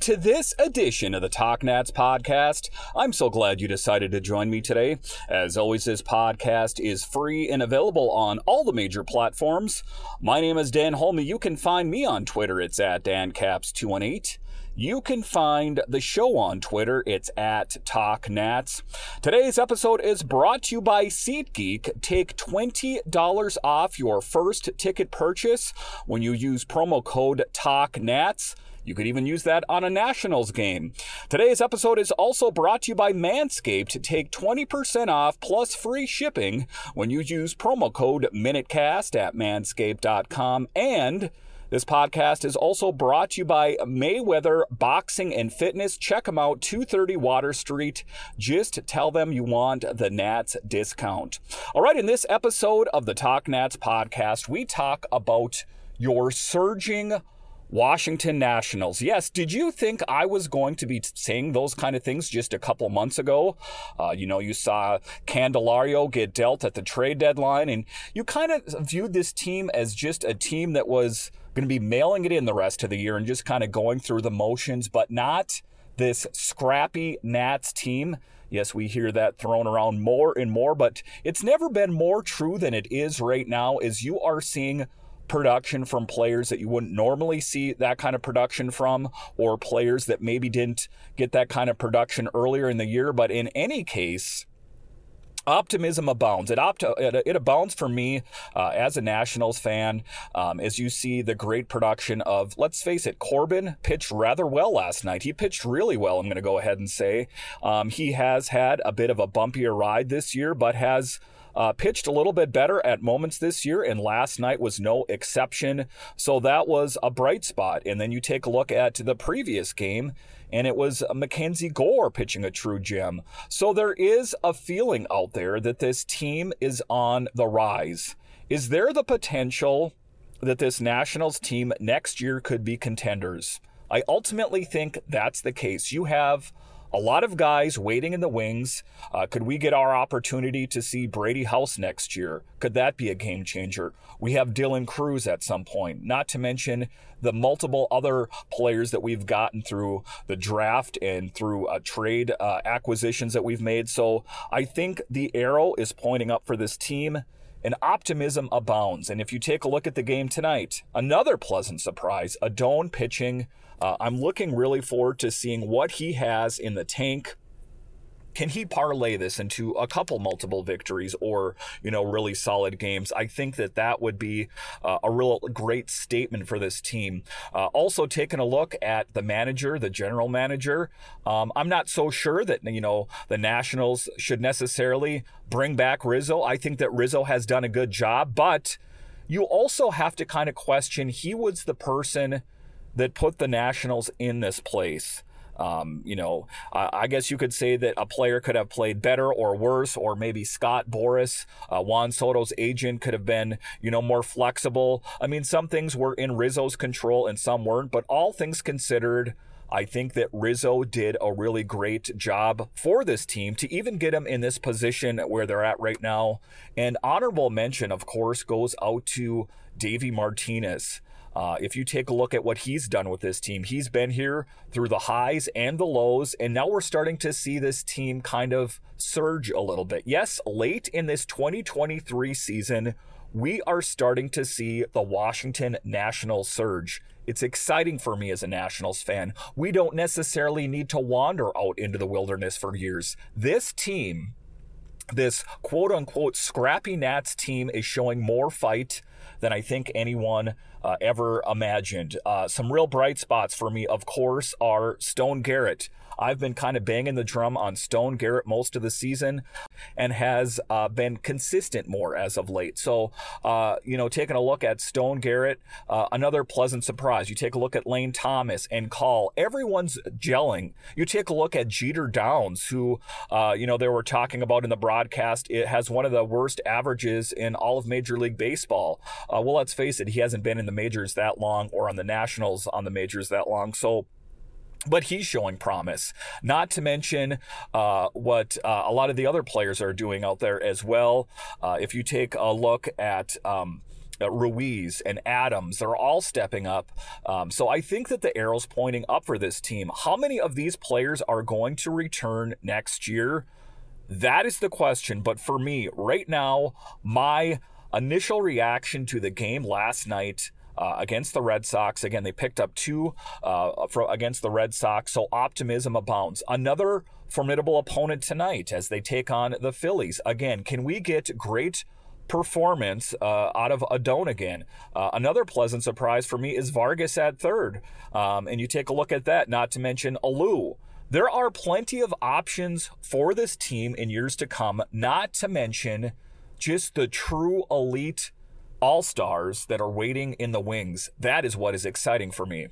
to this edition of the TalkNats podcast. I'm so glad you decided to join me today. As always, this podcast is free and available on all the major platforms. My name is Dan Holmey. You can find me on Twitter. It's at DanCaps218. You can find the show on Twitter. It's at TalkNats. Today's episode is brought to you by SeatGeek. Take $20 off your first ticket purchase when you use promo code TalkNats. You could even use that on a Nationals game. Today's episode is also brought to you by Manscaped. Take 20% off plus free shipping when you use promo code MINUTECAST at manscaped.com. And this podcast is also brought to you by Mayweather Boxing and Fitness. Check them out, 230 Water Street. Just tell them you want the Nats discount. All right, in this episode of the Talk Nats podcast, we talk about your surging Washington Nationals. Yes, did you think I was going to be saying those kind of things just a couple months ago? You saw Candelario get dealt at the trade deadline, and you kind of viewed this team as just a team that was going to be mailing it in the rest of the year and just kind of going through the motions, but not this scrappy Nats team. Yes, we hear that thrown around more and more, but it's never been more true than it is right now, as you are seeing production from players that you wouldn't normally see that kind of production from, or players that maybe didn't get that kind of production earlier in the year. But in any case, optimism abounds. It abounds for me as a Nationals fan, as you see the great production of, let's face it, Corbin pitched rather well last night. He pitched really well, I'm going to go ahead and say. He has had a bit of a bumpier ride this year, but has pitched a little bit better at moments this year, and last night was no exception. So that was a bright spot. And then you take a look at the previous game, and it was Mackenzie Gore pitching a true gem. So there is a feeling out there that this team is on the rise. Is there the potential that this Nationals team next year could be contenders? I ultimately think that's the case. You have a lot of guys waiting in the wings. Could we get our opportunity to see Brady House next year? Could that be a game changer? We have Dylan Cruz at some point, not to mention the multiple other players that we've gotten through the draft and through trade acquisitions that we've made. So I think the arrow is pointing up for this team, and optimism abounds. And if you take a look at the game tonight, another pleasant surprise, Adone pitching. I'm looking really forward to seeing what he has in the tank. Can he parlay this into a couple multiple victories or, really solid games? I think that would be a real great statement for this team. Also taking a look at the general manager, I'm not so sure that, the Nationals should necessarily bring back Rizzo. I think that Rizzo has done a good job, but you also have to kind of question, he was the person that put the Nationals in this place. I guess you could say that a player could have played better or worse, or maybe Scott Boris, Juan Soto's agent, could have been, more flexible. I mean, some things were in Rizzo's control and some weren't, but all things considered, I think that Rizzo did a really great job for this team to even get them in this position where they're at right now. And honorable mention, of course, goes out to Davey Martinez. If you take a look at what he's done with this team, he's been here through the highs and the lows, and now we're starting to see this team kind of surge a little bit. Yes, late in this 2023 season, we are starting to see the Washington Nationals surge. It's exciting for me as a Nationals fan. We don't necessarily need to wander out into the wilderness for years. This team, this quote-unquote scrappy Nats team, is showing more fight than I think anyone ever imagined. Some real bright spots for me, of course, are Stone Garrett. I've been kind of banging the drum on Stone Garrett most of the season, and has been consistent more as of late. So, taking a look at Stone Garrett, another pleasant surprise. You take a look at Lane Thomas and Call. Everyone's gelling. You take a look at Jeter Downs, who, they were talking about in the broadcast. It has one of the worst averages in all of Major League Baseball. Well, let's face it, he hasn't been in the majors that long, or on the Nationals on the majors that long. So, but he's showing promise, not to mention what a lot of the other players are doing out there as well. If you take a look at Ruiz and Adams, they're all stepping up. So I think that the arrow's pointing up for this team. How many of these players are going to return next year? That is the question. But for me, right now, my initial reaction to the game last night against the Red Sox, again, they picked up two against the Red Sox, so optimism abounds. Another formidable opponent tonight as they take on the Phillies. Again, can we get great performance out of Adone again? Another pleasant surprise for me is Vargas at third. And you take a look at that, not to mention Alou. There are plenty of options for this team in years to come, not to mention just the true elite all-stars that are waiting in the wings. That is what is exciting for me.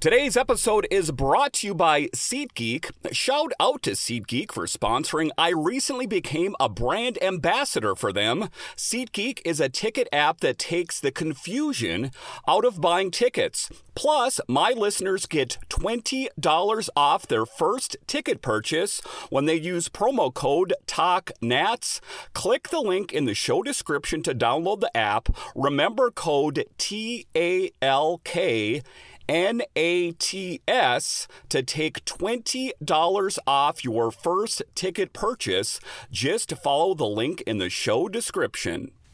Today's episode is brought to you by SeatGeek. Shout out to SeatGeek for sponsoring. I recently became a brand ambassador for them. SeatGeek is a ticket app that takes the confusion out of buying tickets. Plus, my listeners get $20 off their first ticket purchase when they use promo code TalkNats. Click the link in the show description to download the app. Remember code TALKNATS to take $20 off your first ticket purchase. Just follow the link in the show description.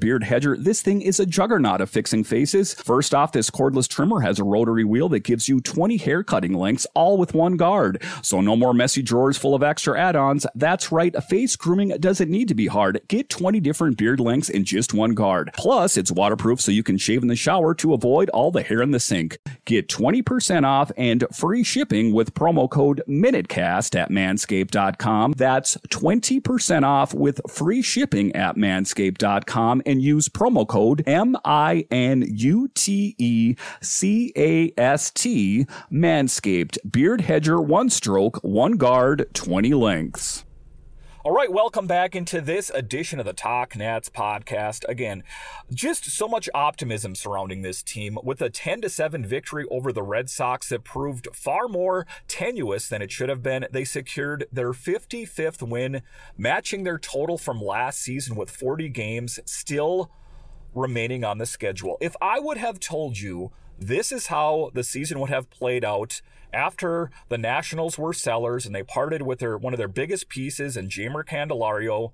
Beard Hedger. This thing is a juggernaut of fixing faces. First off, this cordless trimmer has a rotary wheel that gives you 20 hair cutting lengths, all with one guard. So no more messy drawers full of extra add-ons. That's right, face grooming doesn't need to be hard. Get 20 different beard lengths in just one guard. Plus, it's waterproof, so you can shave in the shower to avoid all the hair in the sink. Get 20% off and free shipping with promo code MINUTECAST at manscaped.com. That's 20% off with free shipping at manscaped.com. and use promo code MINUTECAST. Manscaped Beard Hedger, one stroke, one guard, 20 lengths. All right, welcome back into this edition of the Talk Nats podcast. Again, just so much optimism surrounding this team with a 10-7 victory over the Red Sox that proved far more tenuous than it should have been. They secured their 55th win, matching their total from last season with 40 games still remaining on the schedule. If I would have told you this is how the season would have played out after the Nationals were sellers and they parted with one of their biggest pieces in Jamer Candelario,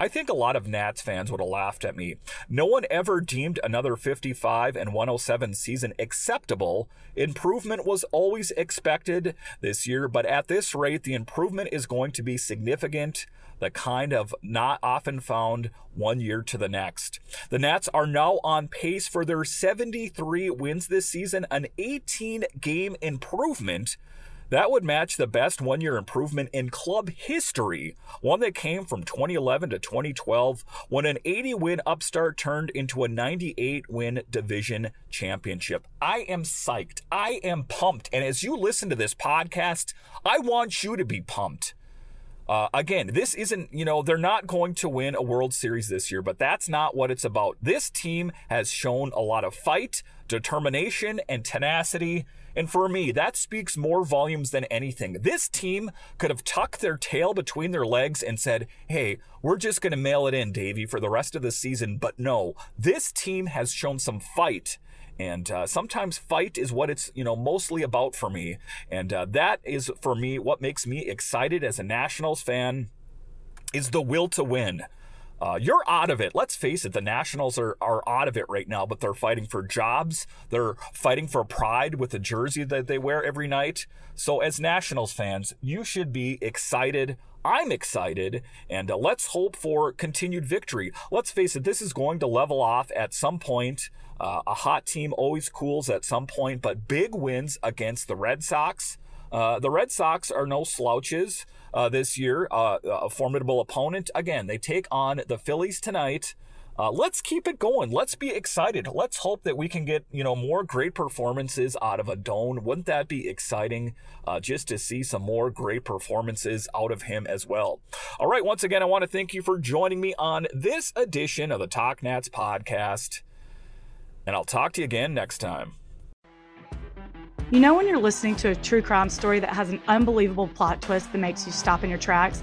I think a lot of Nats fans would have laughed at me. No one ever deemed another 55-107 season acceptable. Improvement was always expected this year, but at this rate, the improvement is going to be significant, the kind of not often found one year to the next. The Nats are now on pace for their 73 wins this season, an 18-game improvement. That would match the best one-year improvement in club history, one that came from 2011 to 2012 when an 80-win upstart turned into a 98-win division championship. I am psyched. I am pumped. And as you listen to this podcast, I want you to be pumped. Again, this isn't, they're not going to win a World Series this year, but that's not what it's about. This team has shown a lot of fight, determination, and tenacity. And for me, that speaks more volumes than anything. This team could have tucked their tail between their legs and said, hey, we're just going to mail it in, Davey, for the rest of the season. But no, this team has shown some fight. And sometimes fight is what it's, mostly about for me. And that is, for me, what makes me excited as a Nationals fan is the will to win. You're out of it. Let's face it, the Nationals are out of it right now, but they're fighting for jobs. They're fighting for pride with the jersey that they wear every night. So as Nationals fans, you should be excited. I'm excited, and let's hope for continued victory. Let's face it, this is going to level off at some point. A hot team always cools at some point, but big wins against the Red Sox. The Red Sox are no slouches this year, a formidable opponent. Again, they take on the Phillies tonight. Let's keep it going. Let's be excited. Let's hope that we can get, more great performances out of Adone. Wouldn't that be exciting just to see some more great performances out of him as well? All right. Once again, I want to thank you for joining me on this edition of the TalkNats podcast, and I'll talk to you again next time. You know when you're listening to a true crime story that has an unbelievable plot twist that makes you stop in your tracks?